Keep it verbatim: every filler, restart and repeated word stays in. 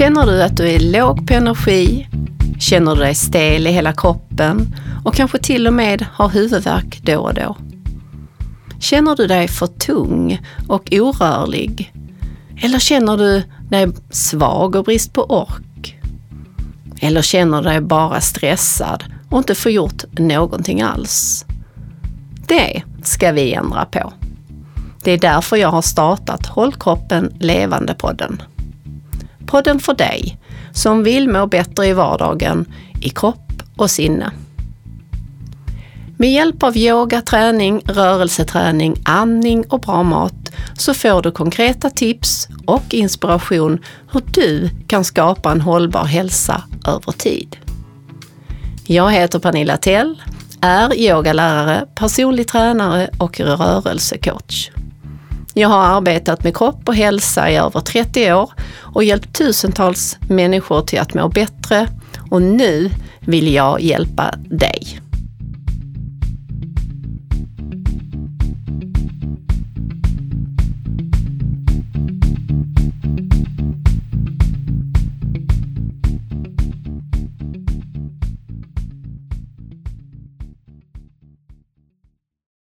Känner du att du är låg på energi, känner du dig stel i hela kroppen och kanske till och med har huvudvärk då och då? Känner du dig för tung och orörlig? Eller känner du dig svag och brist på ork? Eller känner du dig bara stressad och inte får gjort någonting alls? Det ska vi ändra på. Det är därför jag har startat HållKroppenLevande podden. Podden för dig som vill må bättre i vardagen, i kropp och sinne. Med hjälp av yoga, träning, rörelseträning, andning och bra mat så får du konkreta tips och inspiration hur du kan skapa en hållbar hälsa över tid. Jag heter Pernilla Tell, är yogalärare, personlig tränare och rörelsecoach. Jag har arbetat med kropp och hälsa i över trettio år och hjälpt tusentals människor till att må bättre, och nu vill jag hjälpa dig.